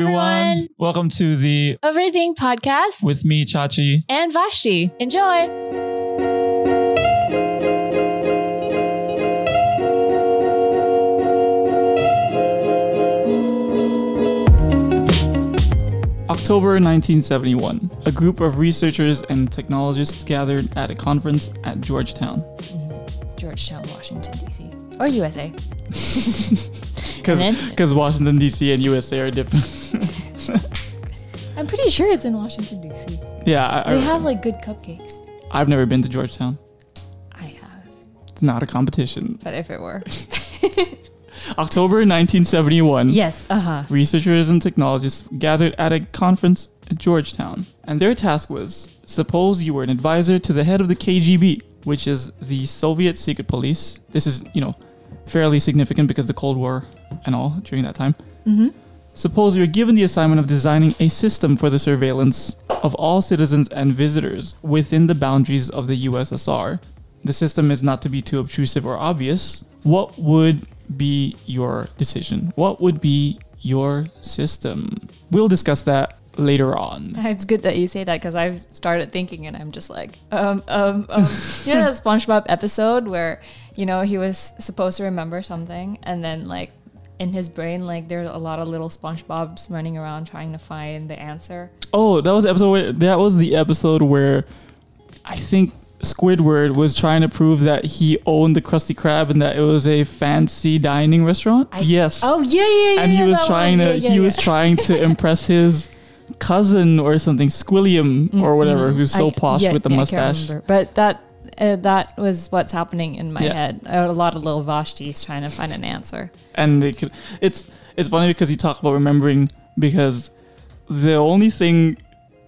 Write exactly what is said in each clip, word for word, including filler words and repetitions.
everyone. Welcome to the Everything Podcast with me, Chachi, and Vashi. Enjoy. October nineteen seventy-one, a group of researchers and technologists gathered at a conference at Georgetown. Mm-hmm. Georgetown, Washington, D C. Or U S A. Because Washington, D C and U S A are different. I'm pretty sure it's in Washington, D C. Yeah. I, I, they have like good cupcakes. I've never been to Georgetown. I have. It's not a competition. But if it were. October nineteen seventy-one. Yes, uh-huh. Researchers and technologists gathered at a conference at Georgetown, and their task was, suppose you were an advisor to the head of the K G B, which is the Soviet secret police. This is, you know, fairly significant because the Cold War and all during that time. Mm-hmm. Suppose you're given the assignment of designing a system for the surveillance of all citizens and visitors within the boundaries of the U S S R. The system is not to be too obtrusive or obvious. What would be your decision? What would be your system? We'll discuss that later on. It's good that you say that because I've started thinking and I'm just like, um, um, um. You know that SpongeBob episode where, you know, he was supposed to remember something and then like in his brain, like there's a lot of little SpongeBobs running around trying to find the answer. Oh, that was the episode where, that was the episode where I think Squidward was trying to prove that he owned the Krusty Krab and that it was a fancy dining restaurant. I, yes. Oh yeah, yeah, yeah. And he yeah, was trying one. to yeah, yeah, he yeah. was trying to impress his cousin or something, Squilliam mm-hmm. or whatever, who's so I, posh yeah, with the yeah, mustache. I can't remember. But that uh, that was what's happening in my yeah. head. I had a lot of little Vashtis trying to find an answer. And they could, it's it's funny because you talk about remembering because the only thing.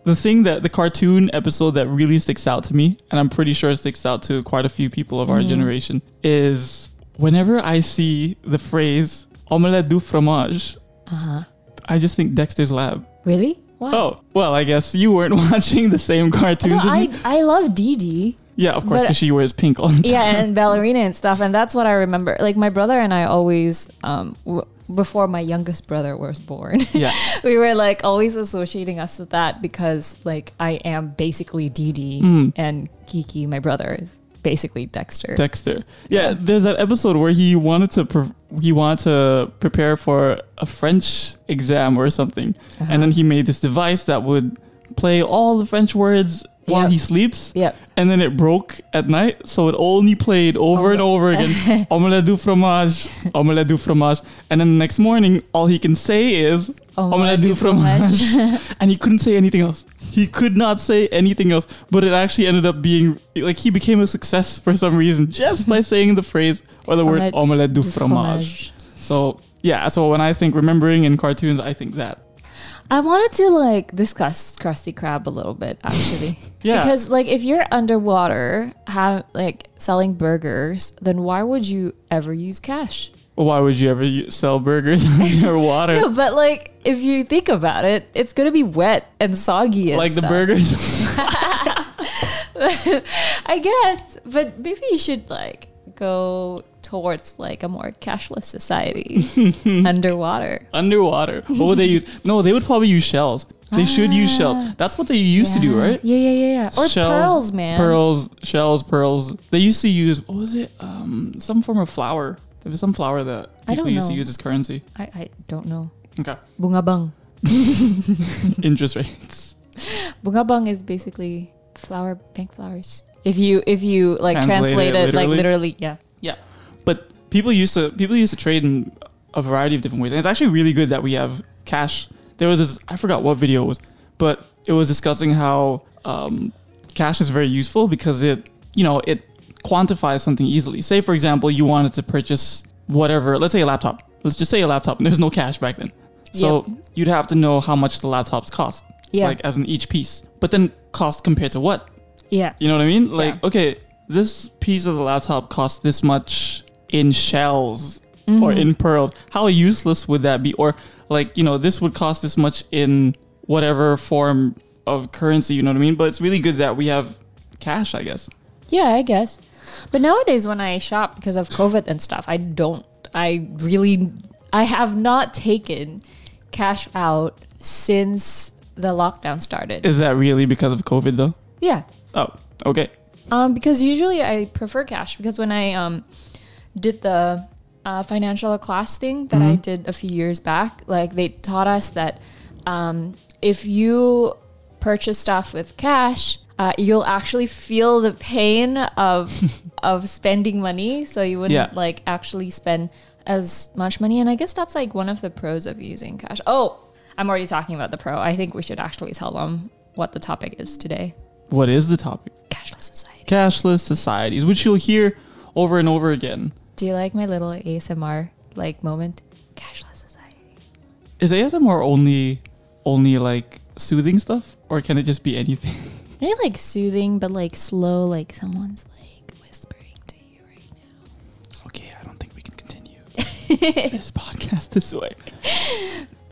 The thing that the cartoon episode that really sticks out to me, and I'm pretty sure it sticks out to quite a few people of mm-hmm. our generation, is whenever I see the phrase omelette du fromage, uh-huh. I just think Dexter's Lab. Really? Why? Oh, well, I guess you weren't watching the same cartoon. No, I, I love Didi. Yeah, of course, because she wears pink all the time. Yeah, and ballerina and stuff. And that's what I remember. Like, my brother and I always... um. W- before my youngest brother was born, yeah. we were like always associating us with that because like I am basically Didi mm. and Kiki, my brother, is basically Dexter. Dexter. Yeah, yeah. There's that episode where he wanted to pre- he wanted to prepare for a French exam or something. Uh-huh. And then he made this device that would play all the French words while yep. he sleeps. Yep. And then it broke at night, so it only played over oh. and over again. Omelette du fromage, omelette du fromage. And then the next morning, all he can say is omelette du fromage. And he couldn't say anything else. He could not say anything else. But it actually ended up being, like, he became a success for some reason just by saying the phrase or the word omelette du fromage. So, yeah. So when I think remembering in cartoons, I think that. I wanted to like discuss Krusty Krab a little bit actually. Yeah. Because like if you're underwater have like selling burgers, then why would you ever use cash? Well, why would you ever use, sell burgers underwater? No, but like if you think about it, it's going to be wet and soggy and like stuff. The burgers. I guess, but maybe you should like go towards like a more cashless society. Underwater. Underwater. What would they use? No, they would probably use shells. They ah, should use shells. That's what they used yeah. to do, right? Yeah, yeah, yeah, yeah. Or shells, pearls, man. Pearls, shells, pearls. They used to use, what was it? Um, some form of flower. There was some flower that people I don't used know. to use as currency. I, I don't know. Okay. Bungabang. Interest rates. Bungabang is basically flower, bank flowers. If you, if you like translate, translate it, it literally. like literally, yeah. Yeah. But people used to people used to trade in a variety of different ways. And it's actually really good that we have cash. There was this, I forgot what video it was, but it was discussing how um, cash is very useful because it, you know, it quantifies something easily. Say, for example, you wanted to purchase whatever, let's say a laptop. Let's just say a laptop and there's no cash back then. So yep. you'd have to know how much the laptops cost, yeah. like as in each piece. But then cost compared to what? Yeah. You know what I mean? Like, yeah. okay, this piece of the laptop costs this much in shells mm-hmm. or in pearls. How useless would that be? Or like, you know, this would cost this much in whatever form of currency, you know what I mean? But it's really good that we have cash, I guess. Yeah, I guess. But nowadays when I shop because of COVID and stuff, I don't, I really, I have not taken cash out since the lockdown started. Is that really because of COVID though? Yeah. Oh, okay. Um, because usually I prefer cash, because when I um did the uh, financial class thing that mm-hmm. I did a few years back, like they taught us that um, if you purchase stuff with cash, uh, you'll actually feel the pain of of spending money, so you wouldn't yeah. like actually spend as much money. And I guess that's like one of the pros of using cash. Oh, I'm already talking about the pro. I think we should actually tell them what the topic is today. What is the topic? Cashless society. Cashless societies, which you'll hear over and over again. Do you like my little A S M R like moment? Cashless society. Is A S M R only only like soothing stuff, or can it just be anything? I really like soothing, but like slow, like someone's like whispering to you right now. Okay, I don't think we can continue this podcast this way.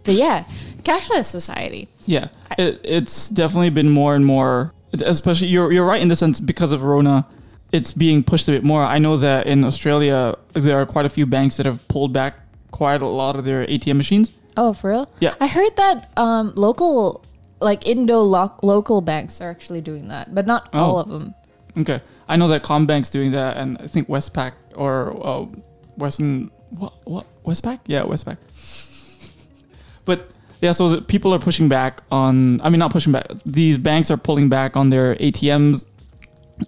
But yeah, cashless society. Yeah, it, it's definitely been more and more. Especially, you're you're right in the sense, because of Rona, it's being pushed a bit more. I know that in Australia, there are quite a few banks that have pulled back quite a lot of their A T M machines. Oh, for real? Yeah. I heard that um, local, like Indo lo- local banks are actually doing that, but not oh. all of them. Okay. I know that Combank's doing that, and I think Westpac or uh, Western, what, what, Westpac? Yeah, Westpac. But yeah, so people are pushing back on, I mean, not pushing back. These banks are pulling back on their A T Ms,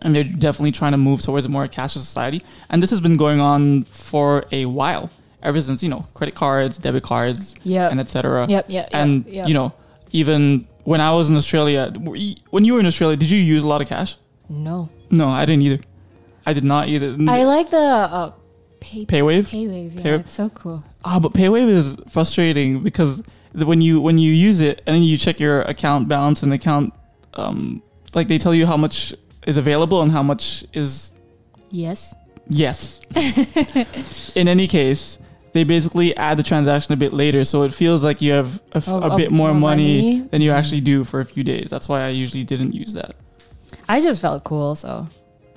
and they're definitely trying to move towards a more cashless society. And this has been going on for a while, ever since, you know, credit cards, debit cards, yep. and et cetera. Yep, yep, yep, and, yep. you know, even when I was in Australia, when you were in Australia, did you use a lot of cash? No. No, I didn't either. I did not either. I like the uh, pay- PayWave. PayWave, yeah, PayWave. It's so cool. Ah, but PayWave is frustrating because... When you when you use it and then you check your account balance and account, um, like they tell you how much is available and how much is... Yes. Yes. In any case, they basically add the transaction a bit later. So it feels like you have a, f- oh, a, a bit more, more money, money than you actually do for a few days. That's why I usually didn't use that. I just felt cool, so...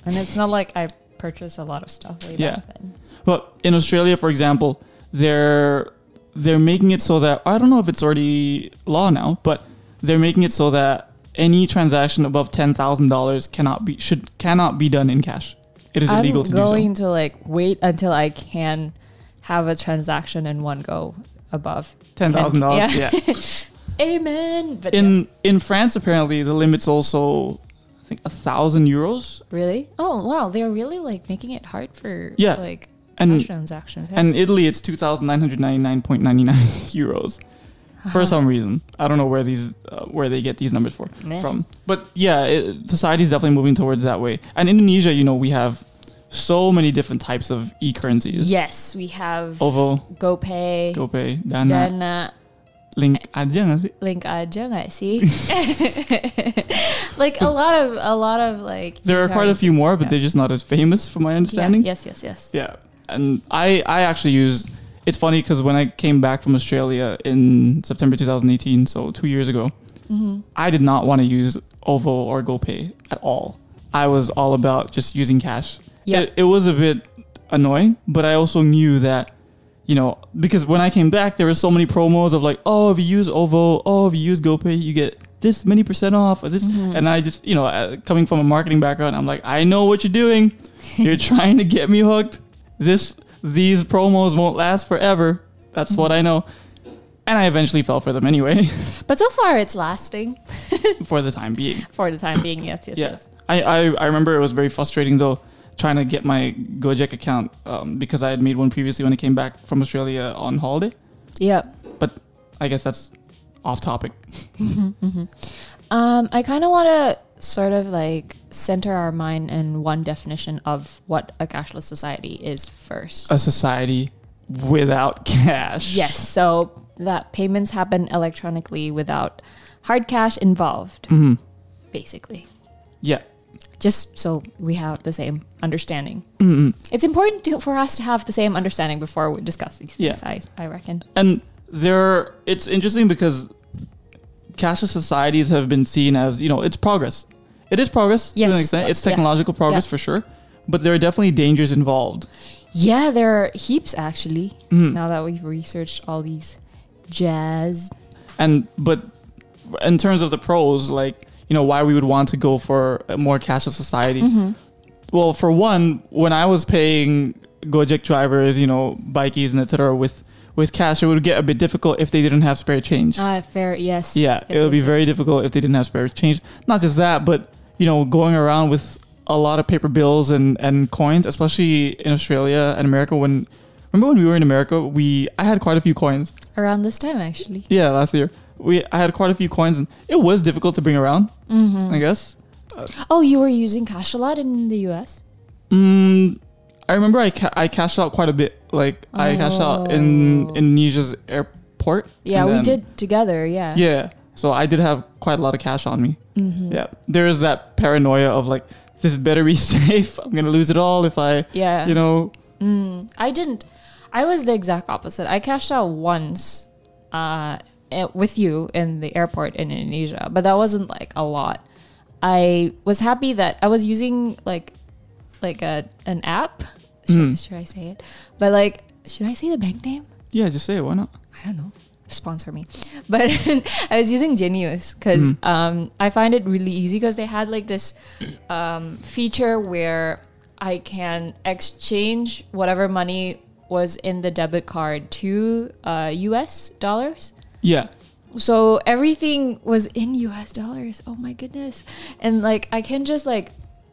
And it's not like I purchased a lot of stuff way yeah. back then. Well, in Australia, for example, they're... They're making it so that, I don't know if it's already law now, but they're making it so that any transaction above ten thousand dollars cannot be should cannot be done in cash. It is I'm illegal to do so. I'm going to like wait until I can have a transaction in one go above ten thousand dollars. Yeah. yeah. Amen. But in yeah. in France, apparently the limit's also I think a thousand euros. Really? Oh wow! They're really like making it hard for yeah. like. And, transactions, yeah. and Italy, it's two thousand nine hundred ninety-nine ninety-nine euros for some reason. I don't know where these uh, where they get these numbers for Meh. from. But yeah, it, society is definitely moving towards that way. And Indonesia, you know, we have so many different types of e-currencies. Yes, we have Ovo, GoPay, GoPay, Dana, Dana. Link Aja nggak sih? Link Aja nggak sih? Like a lot of a lot of like. There are quite a few more, but yeah. they're just not as famous, from my understanding. Yeah. Yes, yes, yes. Yeah. And I, I actually use, it's funny because when I came back from Australia in September two thousand eighteen, so two years ago, mm-hmm. I did not want to use Ovo or GoPay at all. I was all about just using cash. Yep. It, it was a bit annoying, but I also knew that, you know, because when I came back, there were so many promos of like, oh, if you use Ovo, oh, if you use GoPay, you get this many percent off or this. Mm-hmm. And I just, you know, coming from a marketing background, I'm like, I know what you're doing. You're trying to get me hooked. This these promos won't last forever. That's mm-hmm. what I know. And I eventually fell for them anyway. But so far it's lasting. For the time being. For the time being, yes, yes, yeah. yes. I, I, I remember it was very frustrating though, trying to get my Gojek account um, because I had made one previously when I came back from Australia on holiday. Yeah. But I guess that's off topic. mm-hmm, mm-hmm. Um, I kind of want to sort of like center our mind in one definition of what a cashless society is first. A society without cash. Yes, so that payments happen electronically without hard cash involved, mm-hmm. basically. Yeah. Just so we have the same understanding. Mm-hmm. It's important to, for us to have the same understanding before we discuss these things, yeah. I, I reckon. And there, it's interesting because cashless societies have been seen as, you know, it's progress. It is progress yes. to an extent. It's technological yeah. progress yeah. for sure. But there are definitely dangers involved. Yeah, there are heaps actually. Mm. Now that we've researched all these jazz. And but in terms of the pros, like, you know, why we would want to go for a more cashless society. Mm-hmm. Well, for one, when I was paying Gojek drivers, you know, bikies and et cetera, with, with cash, it would get a bit difficult if they didn't have spare change. Ah, uh, fair, yes. Yeah, yes, it would yes, be yes. very difficult if they didn't have spare change. Not just that, but, you know, going around with a lot of paper bills and, and coins, especially in Australia and America. When remember when we were in America, we I had quite a few coins. Around this time, actually. Yeah, last year. We I had quite a few coins, and it was difficult to bring around, mm-hmm. I guess. Uh, oh, you were using cash a lot in the U S? Mm, I remember I ca- I cashed out quite a bit. Like, oh. I cashed out in Indonesia's airport. Yeah, then, we did together, yeah. Yeah, so I did have quite a lot of cash on me. Mm-hmm. Yeah, there is that paranoia of like, this better be safe. I'm going to lose it all if I, yeah. you know. Mm, I didn't. I was the exact opposite. I cashed out once uh, with you in the airport in Indonesia, but that wasn't like a lot. I was happy that I was using like like a an app. Should, mm. should I say it? But like, should I say the bank name? Yeah, just say it. Why not? I don't know. Sponsor me. But I was using Genius because mm. um, I find it really easy because they had like this um, feature where I can exchange whatever money was in the debit card to uh, U S dollars. Yeah. So everything was in U S dollars. Oh my goodness. And like, I can just like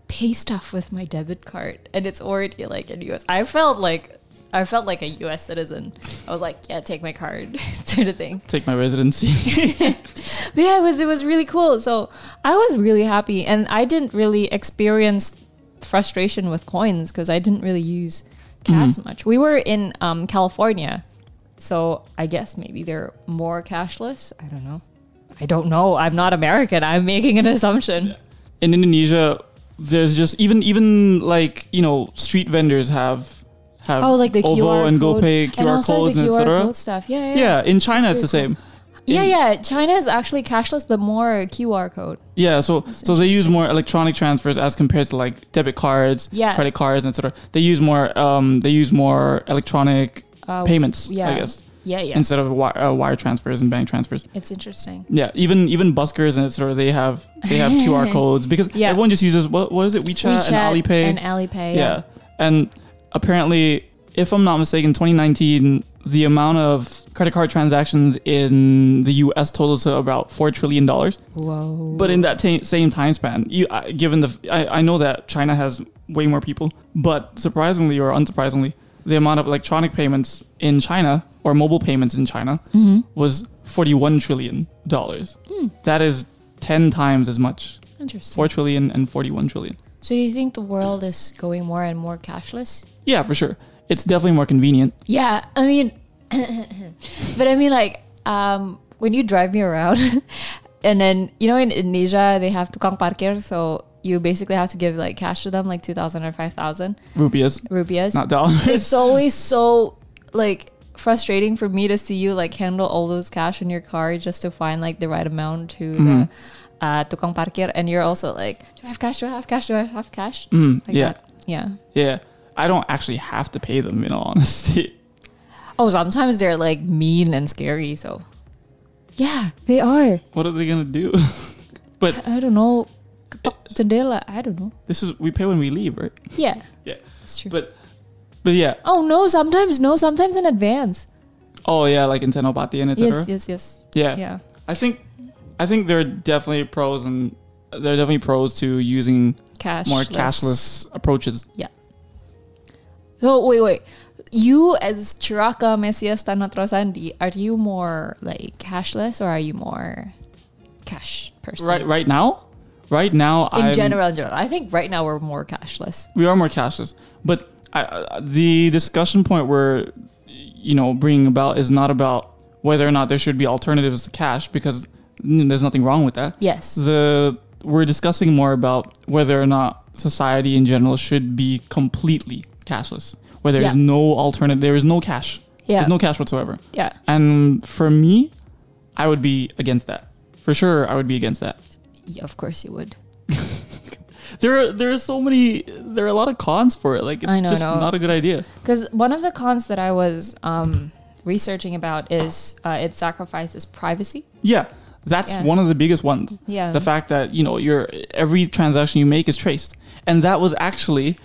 pay stuff with my debit card and it's already like in U S. I felt like I felt like a U S citizen. I was like, yeah, take my card, sort of thing. Take my residency. But yeah, it was, it was really cool. So I was really happy, and I didn't really experience frustration with coins because I didn't really use cash mm. much. We were in um, California, so I guess maybe they're more cashless. I don't know. I don't know. I'm not American. I'm making an assumption. Yeah. In Indonesia, there's just even even like, you know, street vendors have... Have oh, like the Ovo Q R and code. GoPay Q R and also codes the Q R and et cetera. Code stuff. Yeah, yeah, yeah. In China, it's the same. Cool. Yeah, in, yeah. China is actually cashless, but more Q R code. Yeah, so That's so they use more electronic transfers as compared to like debit cards, yeah. credit cards, et cetera. They use more um they use more electronic uh, payments, yeah. I guess. Yeah, yeah. Instead of wire, uh, wire transfers and bank transfers. It's interesting. Yeah, even even buskers and et cetera. They have they have Q R codes because yeah. everyone just uses what what is it WeChat, WeChat and Alipay and Alipay. Yeah, yeah. and. Apparently, if I'm not mistaken, twenty nineteen, the amount of credit card transactions in the U S totals to about four trillion dollars. Whoa. But in that t- same time span, you, uh, given the, I, I know that China has way more people, but surprisingly or unsurprisingly, the amount of electronic payments in China or mobile payments in China mm-hmm. was forty-one trillion dollars. Mm. That is ten times as much. Interesting. four trillion and forty-one trillion. So do you think the world is going more and more cashless? Yeah, for sure. It's definitely more convenient. Yeah, I mean, but I mean, like, um, when you drive me around and then, you know, in Indonesia, they have tukang parkir. So you basically have to give like cash to them, like two thousand or five thousand. Rupiahs. Rupiahs. Not dollars. It's always so like frustrating for me to see you like handle all those cash in your car just to find like the right amount to mm-hmm. the uh, tukang parkir. And you're also like, do I have cash? Do I have cash? Do I have cash? Mm, like yeah. That. Yeah. Yeah. I don't actually have to pay them, in all honesty. Oh, sometimes they're like mean and scary. So, yeah, they are. What are they gonna do? But I, I don't know. Jendela, I don't know. This is we pay when we leave, right? Yeah. Yeah, that's true. But, but yeah. Oh no! Sometimes no. Sometimes in advance. Oh yeah, like in Senopati and et cetera. Yes, yes, yes. Yeah. Yeah. I think, I think there are definitely pros and there are definitely pros to using cashless. more cashless approaches. Yeah. So wait, wait. You as Chiraka Mesias Tanatrosandi, are you more like cashless or are you more cash person? Right, right now, right now. In I'm, general, in general, I think right now we're more cashless. We are more cashless, but I, the discussion point we're, you know, bringing about is not about whether or not there should be alternatives to cash because there's nothing wrong with that. Yes. The we're discussing more about whether or not society in general should be completely cashless, where there yeah. is no alternative, there is no cash. Yeah. There's no cash whatsoever. Yeah. And for me, I would be against that. For sure, I would be against that. Yeah, of course you would. there are there are so many there are a lot of cons for it. Like it's I know, just no. not a good idea. Because one of the cons that I was um researching about is uh, it sacrifices privacy. Yeah, that's yeah. one of the biggest ones. Yeah. The fact that, you know, your every transaction you make is traced. And that was actually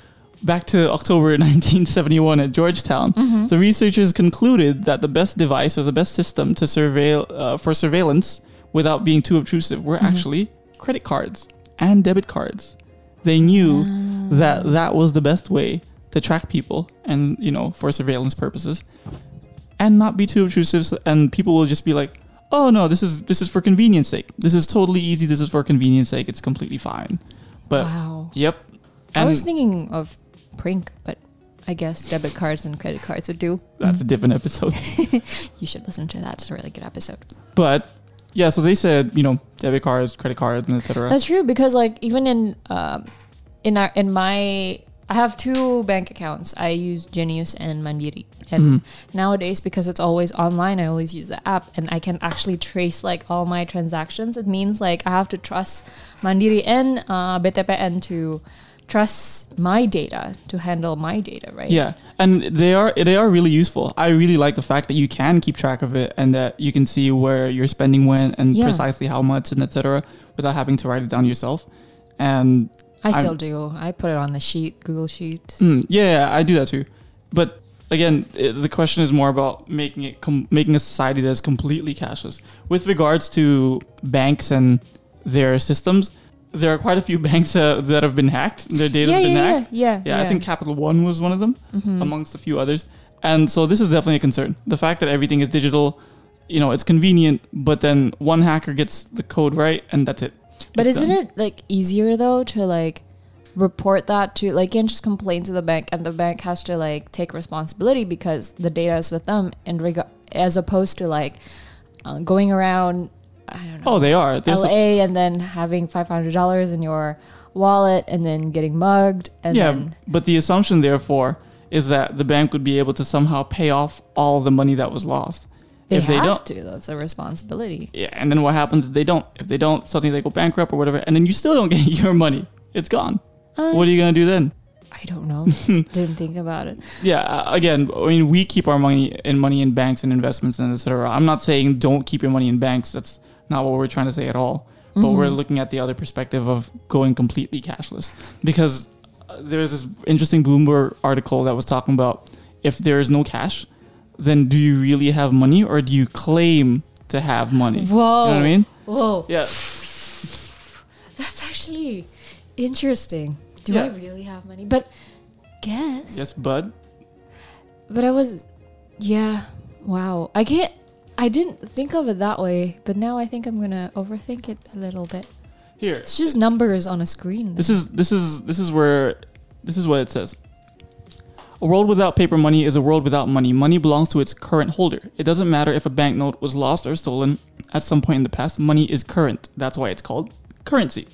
back to October nineteen seventy-one at Georgetown. Mm-hmm. The researchers concluded that the best device or the best system to surveil uh, for surveillance without being too obtrusive were mm-hmm. actually credit cards and debit cards. They knew oh. that that was the best way to track people and, you know, for surveillance purposes and not be too obtrusive. And people will just be like, oh no, this is, this is for convenience sake. This is totally easy. This is for convenience sake. It's completely fine. But wow. yep. And I was thinking of prank, but I guess debit cards and credit cards would do. That's mm. a different episode. You should listen to that. It's a really good episode. But yeah, so they said, you know, debit cards, credit cards, and et cetera. That's true, because like even in um, in our in my I have two bank accounts. I use Genius and Mandiri. And mm. nowadays, because it's always online, I always use the app and I can actually trace like all my transactions. It means like I have to trust Mandiri and uh, B T P N to trust my data, to handle my data, right? Yeah, and they are they are really useful. I really like the fact that you can keep track of it and that you can see where you're spending when and yeah. precisely how much and et cetera without having to write it down yourself. And I still I'm, do. I put it on the sheet, Google Sheet. Mm, yeah, I do that too. But again, it, the question is more about making it com- making a society that's completely cashless. With regards to banks and their systems, there are quite a few banks uh, that have been hacked. Their data's yeah, been yeah, hacked. Yeah, yeah, yeah. Yeah, I think Capital One was one of them, mm-hmm. amongst a few others. And so this is definitely a concern. The fact that everything is digital, you know, it's convenient, but then one hacker gets the code right and that's it. But it's isn't done. It like easier though to like report that to, like you can just complain to the bank and the bank has to like take responsibility because the data is with them, and reg- as opposed to like uh, going around, I don't know. Oh, they are. There's L A a- and then having five hundred dollars in your wallet and then getting mugged. And yeah, then but the assumption, therefore, is that the bank would be able to somehow pay off all the money that was lost. They if have they don't, to. That's a responsibility. Yeah, and then what happens if they don't? If they don't, suddenly they go bankrupt or whatever, and then you still don't get your money. It's gone. Uh, what are you going to do then? I don't know. Didn't think about it. Yeah, again, I mean, we keep our money in money in banks and investments and et cetera. I'm not saying don't keep your money in banks. That's not what we're trying to say at all. But mm-hmm. we're looking at the other perspective of going completely cashless. Because uh, there's this interesting Bloomberg article that was talking about if there is no cash, then do you really have money or do you claim to have money? Whoa. You know what I mean? Whoa. Yeah. That's actually interesting. Do yeah. I really have money? But guess. Yes, bud. But I was, yeah. Wow. I can't, I didn't think of it that way, but now I think I'm going to overthink it a little bit. Here. It's just numbers on a screen. Though. This is, this is, this is where, this is what it says. A world without paper money is a world without money. Money belongs to its current holder. It doesn't matter if a banknote was lost or stolen at some point in the past. Money is current. That's why it's called currency.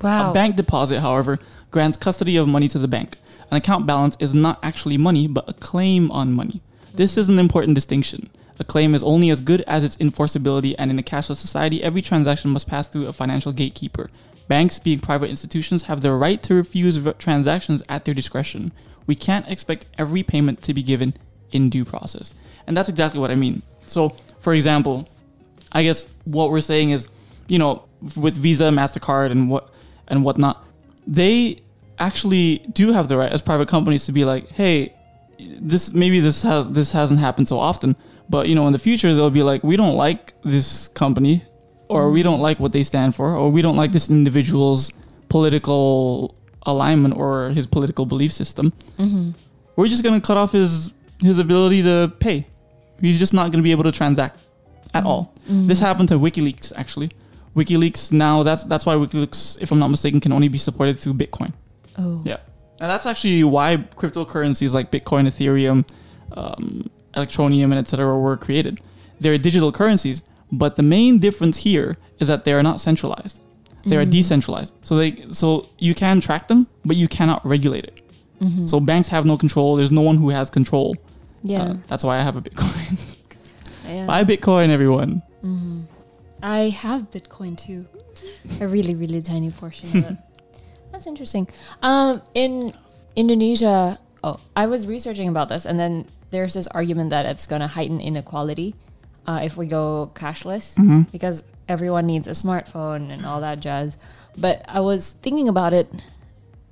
Wow. A bank deposit, however, grants custody of money to the bank. An account balance is not actually money, but a claim on money. This is an important distinction. A claim is only as good as its enforceability, and in a cashless society, every transaction must pass through a financial gatekeeper. Banks, being private institutions, have the right to refuse v- transactions at their discretion. We can't expect every payment to be given in due process. And that's exactly what I mean. So, for example, I guess what we're saying is, you know, with Visa, MasterCard, and what and whatnot, they actually do have the right as private companies to be like, hey, this maybe this has this hasn't happened so often, but, you know, in the future, they'll be like, we don't like this company, or we don't like what they stand for, or we don't like this individual's political alignment or his political belief system. Mm-hmm. We're just going to cut off his his ability to pay. He's just not going to be able to transact at mm-hmm. all. Mm-hmm. This happened to WikiLeaks, actually. WikiLeaks now, that's that's why WikiLeaks, if I'm not mistaken, can only be supported through Bitcoin. Oh. Yeah. And that's actually why cryptocurrencies like Bitcoin, Ethereum, um, Electronium, and et cetera were created. They're digital currencies, but the main difference here is that they are not centralized. They are mm-hmm. decentralized. So they so you can track them, but you cannot regulate it. Mm-hmm. So banks have no control. There's no one who has control. Yeah. Uh, that's why I have a Bitcoin. Yeah. Buy Bitcoin, everyone. Mm-hmm. I have Bitcoin too. A really, really tiny portion of it. That's interesting. Um, in Indonesia, oh, I was researching about this, and then there's this argument that it's going to heighten inequality uh, if we go cashless, mm-hmm. because everyone needs a smartphone and all that jazz. But I was thinking about it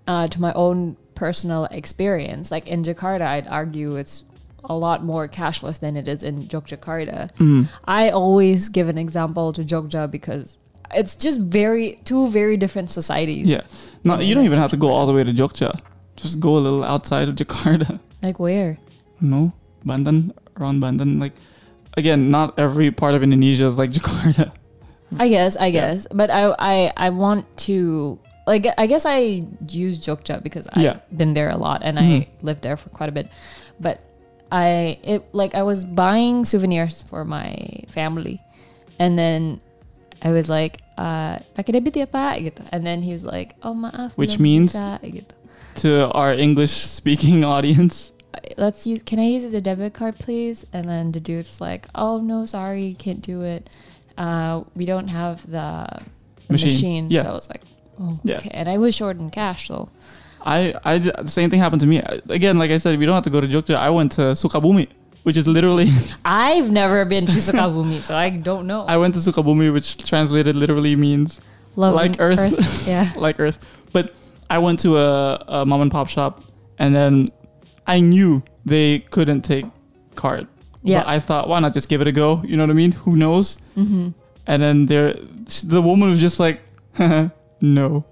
uh, to my own personal experience. Like in Jakarta, I'd argue it's a lot more cashless than it is in Yogyakarta. Mm. I always give an example to Jogja because it's just very two very different societies. Yeah. No, you don't even have to go all the way to Jogja. Just go a little outside of Jakarta. Like where? No, Banten, around Banten. Like, again, not every part of Indonesia is like Jakarta. I guess, I guess. Yeah. But I, I, I want to... Like, I guess I use Jogja because I've yeah. been there a lot and mm-hmm. I lived there for quite a bit. But I it like I was buying souvenirs for my family, and then I was like, uh, pakai debit ya Pak, gitu. And then he was like, oh maaf, which means bisa, gitu. To our English-speaking audience, let's use. Can I use the debit card, please? And then the dude's like, oh no, sorry, can't do it. Uh, we don't have the, the machine. machine. Yeah. So I was like, oh, yeah. okay. And I was short in cash, so. I, I, the same thing happened to me. Again, like I said, we don't have to go to Jogja. I went to Sukabumi, which is literally... I've never been to Sukabumi, so I don't know. I went to Sukabumi, which translated literally means Love like earth. earth. Yeah. Like earth. But I went to a, a mom and pop shop, and then I knew they couldn't take card. Yeah. But I thought, why not just give it a go? You know what I mean? Who knows? Mm-hmm. And then there, the woman was just like, no.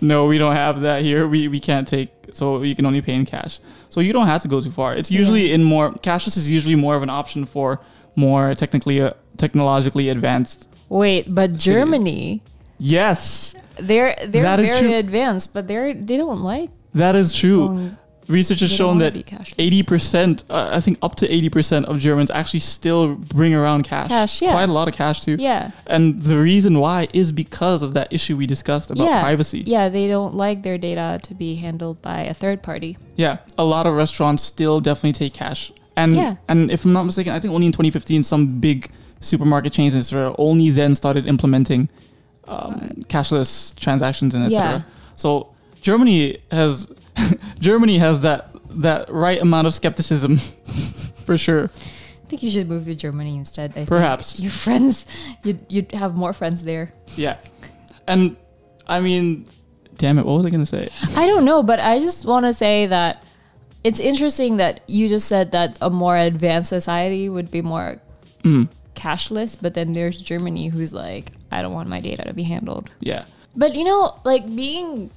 No, we don't have that here. We we can't take, so you can only pay in cash. So you don't have to go too far. It's usually yeah. in more, cashless is usually more of an option for more technically, uh, technologically advanced. Wait, but cities. Germany. Yes. They're they're that very advanced, but they're, they don't like. That is true. Going, Research has shown that eighty percent, uh, I think up to eighty percent of Germans actually still bring around cash. Cash, yeah. Quite a lot of cash too. Yeah. And the reason why is because of that issue we discussed about yeah. privacy. Yeah, they don't like their data to be handled by a third party. Yeah, a lot of restaurants still definitely take cash. And yeah. and if I'm not mistaken, I think only in twenty fifteen, some big supermarket chains in Israel only then started implementing um, uh, cashless transactions and et cetera. Yeah. So Germany has... Germany has that that right amount of skepticism, for sure. I think you should move to Germany instead. I Perhaps. Your friends, you'd, you'd have more friends there. Yeah. And, I mean, damn it, what was I going to say? I don't know, but I just want to say that it's interesting that you just said that a more advanced society would be more mm. cashless, but then there's Germany who's like, I don't want my data to be handled. Yeah. But, you know, like, being...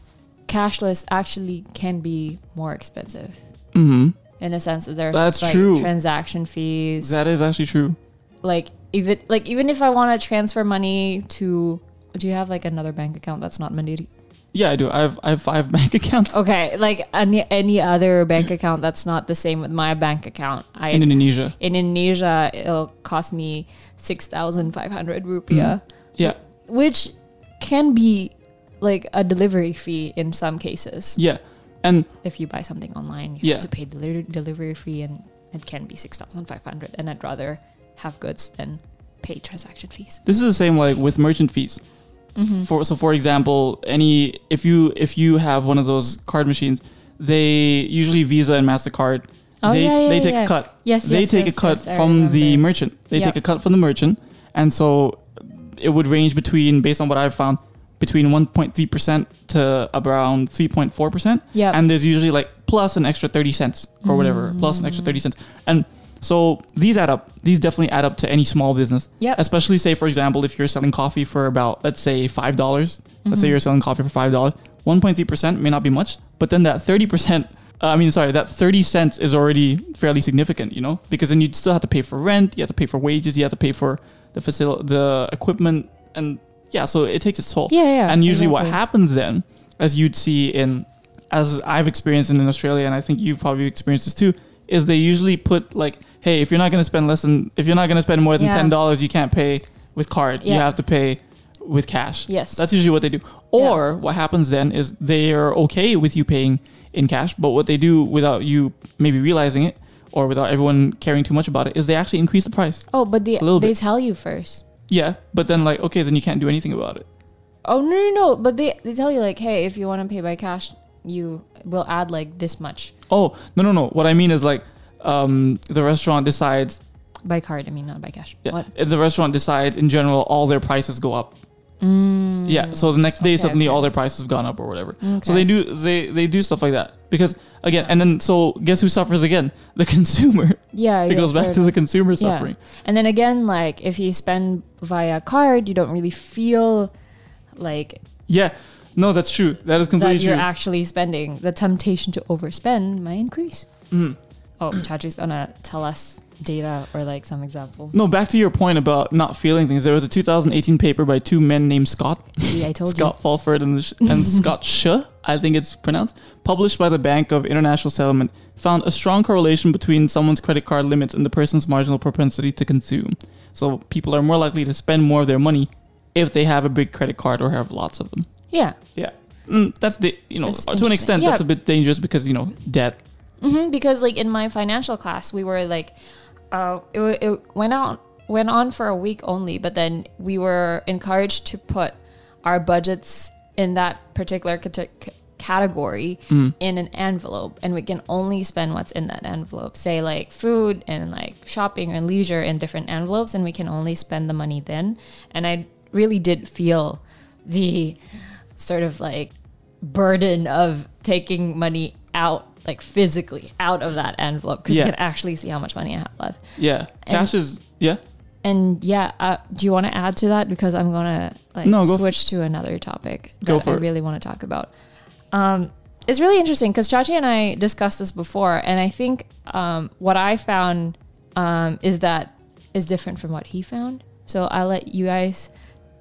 cashless actually can be more expensive mm-hmm. in a sense that there's That's like true. transaction fees. That is actually true. Like if it, like even if I want to transfer money to, do you have like another bank account that's not Mandiri? Yeah, I do. I have I have five bank accounts. Okay, like any any other bank account that's not the same with my bank account. I, in Indonesia. In Indonesia, it'll cost me six thousand five hundred rupiah. Mm. Yeah, which can be. Like a delivery fee in some cases. Yeah. And if you buy something online, you yeah. have to pay the delivery fee, and it can be six thousand five hundred dollars. And I'd rather have goods than pay transaction fees. This is the same like with merchant fees. Mm-hmm. For so for example, any if you if you have one of those card machines, they usually Visa and MasterCard, oh, they yeah, yeah, they take yeah. a cut. Yes, they yes, take yes, a cut yes, from the merchant. They yep. take a cut from the merchant. And so it would range between, based on what I've found, between one point three percent to around three point four percent. Yeah. And there's usually like plus an extra thirty cents or whatever, mm. plus an extra thirty cents. And so these add up. These definitely add up to any small business. Yeah. Especially say, for example, if you're selling coffee for about, let's say five dollars, mm-hmm. let's say you're selling coffee for five dollars, one point three percent may not be much, but then that thirty percent, uh, I mean, sorry, that thirty cents is already fairly significant, you know, because then you'd still have to pay for rent. You have to pay for wages. You have to pay for the facility, the equipment, and yeah, so it takes its toll. Yeah, yeah. And usually exactly. what happens then, as you'd see in, as I've experienced in Australia, and I think you've probably experienced this too, is they usually put like, hey, if you're not going to spend less than, if you're not going to spend more than yeah. ten dollars, you can't pay with card. Yeah. You have to pay with cash. Yes. That's usually what they do. Or yeah. what happens then is they are okay with you paying in cash, but what they do without you maybe realizing it, or without everyone caring too much about it, is they actually increase the price. Oh, but the, they bit. tell you first. Yeah, but then like, okay, then you can't do anything about it. Oh, no, no, no. But they, they tell you like, hey, if you want to pay by cash, you will add like this much. Oh, no, no, no. What I mean is like, um, the restaurant decides... By card, I mean, not by cash. Yeah, what? The restaurant decides, in general, all their prices go up. Mm. Yeah, so the next day, okay, suddenly okay. all their prices have gone up or whatever. Okay. So they do they, they do stuff like that. Because, again, and then, so guess who suffers again? The consumer. Yeah. It goes back to the consumer suffering. Yeah. And then again, like, if you spend via card, you don't really feel like... Yeah. No, that's true. That is completely that you're true. You're actually spending. The temptation to overspend might increase. Mm. Oh, Chachi's gonna tell us data or like some example. No, back to your point about not feeling things. There was a two thousand eighteen paper by two men named Scott. Yeah, I told Scott you. Scott Falford and, and Scott Shuh, I think it's pronounced, published by the Bank of International Settlement, found a strong correlation between someone's credit card limits and the person's marginal propensity to consume. So people are more likely to spend more of their money if they have a big credit card or have lots of them. Yeah. Yeah. Mm, that's the, you know, that's to an extent, yeah. that's a bit dangerous because, you know, debt. Mm-hmm, because like in my financial class, we were like, uh, it, it went out, went on for a week only, but then we were encouraged to put our budgets in that particular c- category mm. in an envelope, and we can only spend what's in that envelope. Say like food and like shopping and leisure in different envelopes, and we can only spend the money then. And I really did feel the sort of like burden of taking money out, like physically out of that envelope, because yeah. you can actually see how much money I have left. Yeah. And cash is, yeah. And yeah, uh, do you want to add to that? Because I'm going to like no, switch to another topic that I really want to talk about. Um, it's really interesting because Chachi and I discussed this before, and I think um, what I found um, is that is different from what he found. So I'll let you guys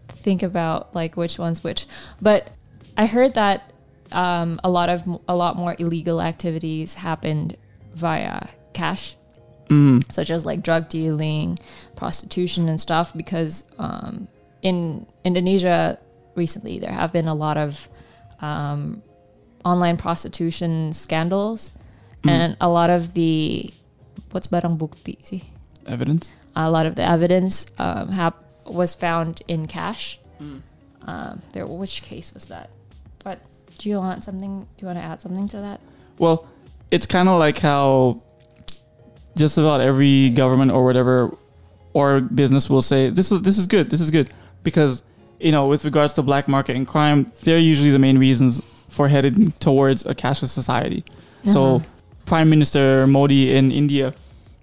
think about like which one's which. But I heard that um, a lot of a lot more illegal activities happened via cash, mm. such as like drug dealing, prostitution and stuff, because um, in Indonesia recently there have been a lot of um, online prostitution scandals, mm. and a lot of the what's barang bukti sih? Evidence. A lot of the evidence um, happened. was found in cash. Mm. Um, there, which case was that? But do you want something? Do you want to add something to that? Well, it's kind of like how just about every government or whatever or business will say this is this is good, this is good, because you know with regards to black market and crime, they're usually the main reasons for heading towards a cashless society. Uh-huh. So Prime Minister Modi in India,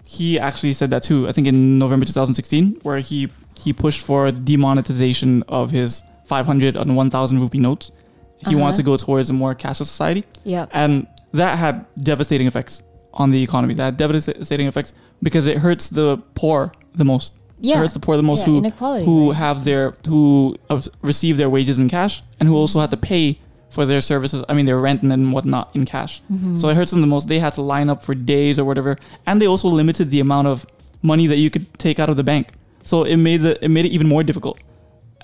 he actually said that too. I think in November twenty sixteen, where he. He pushed for the demonetization of his five hundred and one thousand rupee notes. He uh-huh. wants to go towards a more cashless society. Yep. And that had devastating effects on the economy. That had devastating effects because it hurts the poor the most. Yeah. It hurts the poor the most yeah, who who right? have their who receive their wages in cash and who also had to pay for their services. I mean, their rent and then whatnot in cash. Mm-hmm. So it hurts them the most. They had to line up for days or whatever. And they also limited the amount of money that you could take out of the bank. So it made the it made it even more difficult,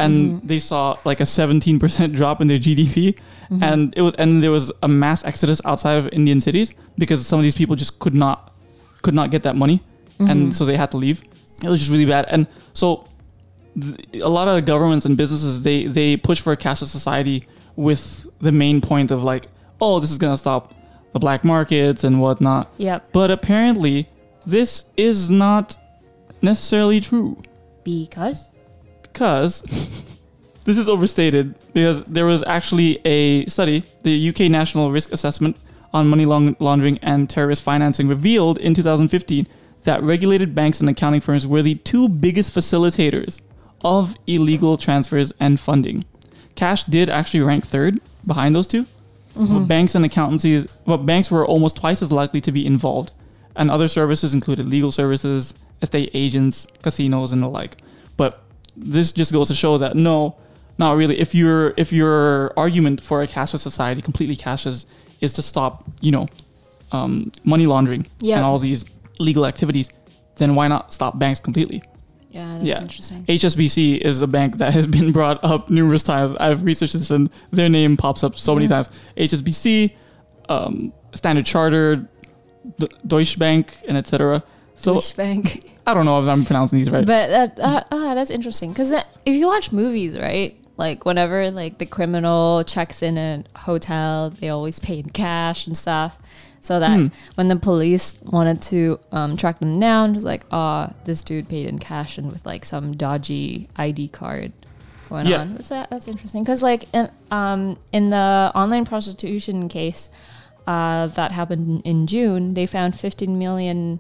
and mm-hmm. they saw like a seventeen percent drop in their G D P, mm-hmm. and it was and there was a mass exodus outside of Indian cities because some of these people just could not could not get that money, mm-hmm. and so they had to leave. It was just really bad, and so th- a lot of governments and businesses they they push for a cashless society with the main point of like, oh, this is gonna stop the black markets and whatnot. Yep. But apparently, this is not necessarily true. Because? Because, this is overstated, because there was actually a study, the U K National Risk Assessment on Money Laundering and Terrorist Financing revealed in two thousand fifteen that regulated banks and accounting firms were the two biggest facilitators of illegal transfers and funding. Cash did actually rank third behind those two, mm-hmm. but banks and accountancies, but banks were almost twice as likely to be involved, and other services included legal services, estate agents, casinos, and the like. But this just goes to show that no, not really. If your if your argument for a cashless society, completely cashless, is to stop, you know, um, money laundering yeah. and all these illegal activities, then why not stop banks completely? Yeah, that's yeah. interesting. H S B C is a bank that has been brought up numerous times. I've researched this and their name pops up so yeah. many times. H S B C, um, Standard Chartered, D- Deutsche Bank, and et cetera. So, Deutsche Bank. I don't know if I'm pronouncing these right. But that, uh, uh, that's interesting. Because if you watch movies, right? Like whenever like the criminal checks in a hotel, they always pay in cash and stuff. so that hmm. when the police wanted to um, track them down, just like, ah, oh, this dude paid in cash and with like some dodgy I D card going yeah. on. What's that? That's interesting. Because like in, um, in the online prostitution case uh, that happened in June, they found fifteen million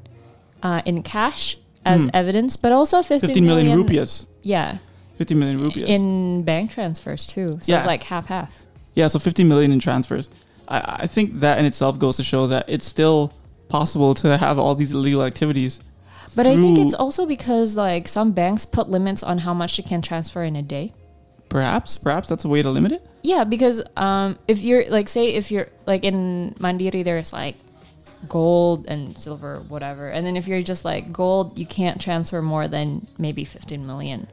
uh, in cash as hmm. evidence, but also fifteen, fifteen million, million rupees. Yeah. fifteen million rupees. In bank transfers too. So yeah. it's like half half. Yeah, so fifteen million in transfers. I, I think that in itself goes to show that it's still possible to have all these illegal activities. But I think it's also because like some banks put limits on how much you can transfer in a day. Perhaps, perhaps that's a way to limit it. Yeah, because um, if you're like, say if you're like in Mandiri, there's like gold and silver, whatever. And then if you're just like gold, you can't transfer more than maybe fifteen million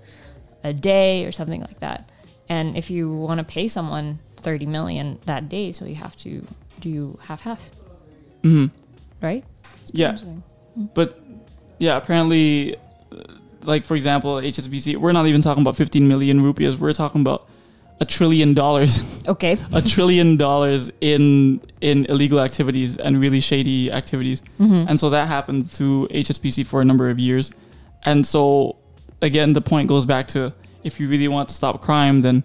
a day or something like that. And if you want to pay someone thirty million that day, so you have to do half half. Mm-hmm. Right? Yeah. Mm-hmm. But yeah, apparently, like for example, H S B C, we're not even talking about fifteen million rupees. We're talking about a trillion dollars. Okay. a trillion dollars in in illegal activities and really shady activities. Mm-hmm. And so that happened through H S B C for a number of years. And so again, the point goes back to, if you really want to stop crime, then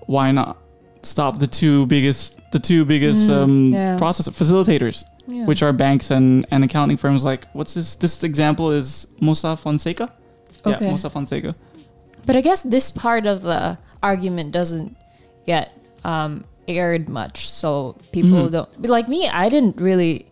why not stop the two biggest the two biggest mm, um, yeah. process facilitators, yeah. which are banks and, and accounting firms. Like, what's this? This example is Mossack Fonseca. Okay. Yeah, Mossack Fonseca. But I guess this part of the argument doesn't get um, aired much, so people mm. don't. But like me, I didn't really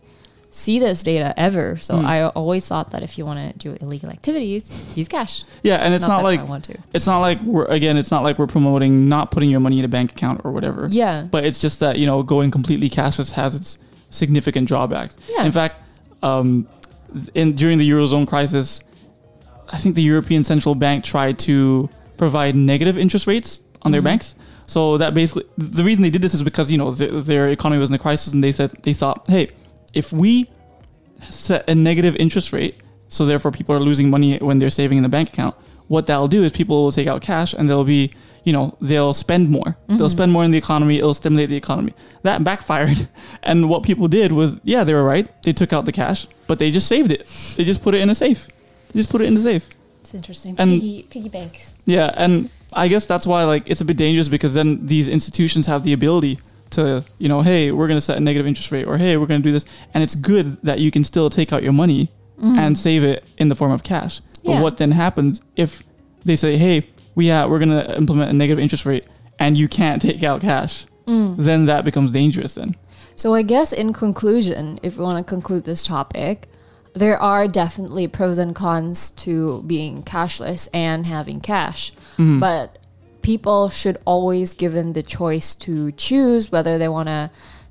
see this data ever, so mm. I always thought that if you want to do illegal activities, use cash. Yeah, and it's not, not like I want to. It's not like we're again. It's not like we're promoting not putting your money in a bank account or whatever. Yeah, but it's just that, you know, going completely cashless has its significant drawbacks. Yeah. In fact, um, in during the Eurozone crisis, I think the European Central Bank tried to provide negative interest rates on mm-hmm. their banks. So that basically the reason they did this is because, you know, th- their economy was in a crisis, and they said they thought, hey, if we set a negative interest rate, so therefore people are losing money when they're saving in the bank account, what that'll do is people will take out cash and they'll be, you know, they'll spend more. Mm-hmm. They'll spend more in the economy. It'll stimulate the economy. That backfired. And what people did was, yeah, they were right. They took out the cash, but they just saved it. They just put it in a safe. They just put it in the safe. It's interesting. And piggy, piggy banks. Yeah. And I guess that's why, like, it's a bit dangerous, because then these institutions have the ability to, you know, hey, we're going to set a negative interest rate, or hey, we're going to do this. And it's good that you can still take out your money mm. and save it in the form of cash. But yeah. what then happens if they say, hey, we ha- we're going to implement a negative interest rate and you can't take out cash? Mm. Then that becomes dangerous then. So I guess in conclusion, if we want to conclude this topic, there are definitely pros and cons to being cashless and having cash. Mm. But people should always be given the choice to choose whether they want to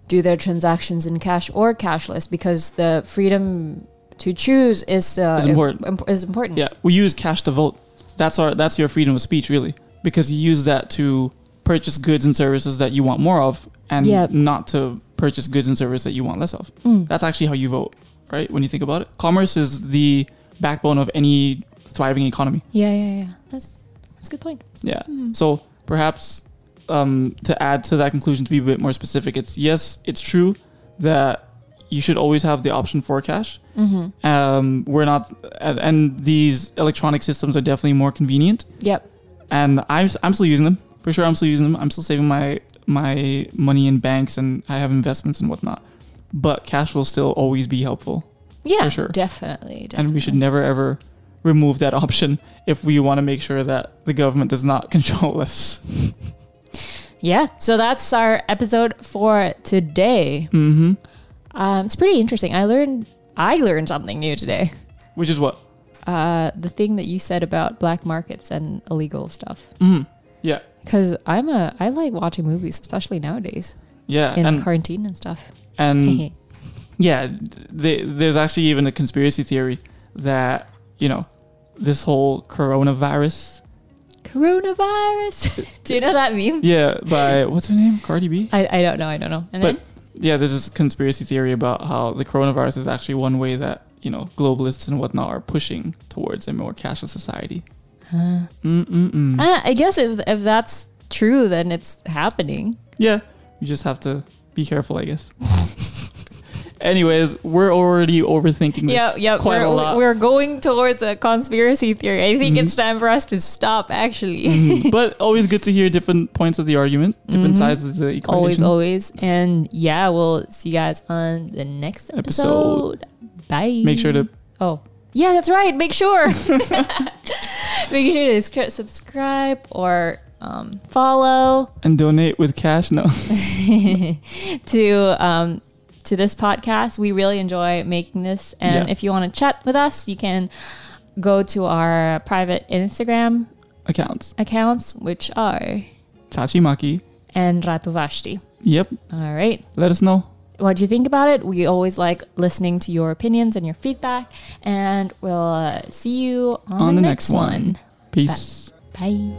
do their transactions in cash or cashless, because the freedom to choose is uh, is important. Imp- is important. Yeah, we use cash to vote. That's our that's your freedom of speech, really, because you use that to purchase goods and services that you want more of, and yep. not to purchase goods and services that you want less of. Mm. That's actually how you vote, right? When you think about it, commerce is the backbone of any thriving economy. Yeah, yeah, yeah. That's That's a good point. Yeah. Mm. So perhaps um, to add to that conclusion, to be a bit more specific, it's yes, it's true that you should always have the option for cash. Mm-hmm. Um, we're not, and, and these electronic systems are definitely more convenient. Yep. And I'm I'm still using them for sure. I'm still using them. I'm still saving my my money in banks, and I have investments and whatnot. But cash will still always be helpful. Yeah, for sure. Definitely, definitely. And we should never ever remove that option if we want to make sure that the government does not control us. Yeah, so that's our episode for today. Mm-hmm. Um, it's pretty interesting. I learned I learned something new today. Which is what? Uh, the thing that you said about black markets and illegal stuff. Mm-hmm. Yeah. Because I'm a I like watching movies, especially nowadays. Yeah, in and, quarantine and stuff. And yeah, they, there's actually even a conspiracy theory that, you know, this whole coronavirus. Coronavirus. Do you know that meme? Yeah, by, what's her name? Cardi B? I, I don't know. I don't know. And but then? Yeah, there's this conspiracy theory about how the coronavirus is actually one way that, you know, globalists and whatnot are pushing towards a more cashless society. Huh. Mm-mm-mm. Uh, I guess if if that's true, then it's happening. Yeah. You just have to be careful, I guess. Anyways, we're already overthinking yeah, this yeah, quite we're, a lot. We're going towards a conspiracy theory. I think mm-hmm. it's time for us to stop, actually. Mm-hmm. But always good to hear different points of the argument, different mm-hmm. sides of the equation. Always, always. And yeah, we'll see you guys on the next episode. episode. Bye. Make sure to... Oh, yeah, that's right. Make sure. Make sure to subscribe or... Um, follow and donate with cash no to um, to this podcast. We really enjoy making this, and yeah. if you want to chat with us, you can go to our private Instagram accounts accounts which are Chachi Maki and Ratu Vashti. Yep. All right, let us know what you think about it. We always like listening to your opinions and your feedback, and we'll uh, see you on, on the, the next, next one. one. Peace. Bye, bye.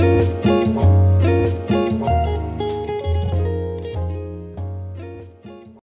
Thank you.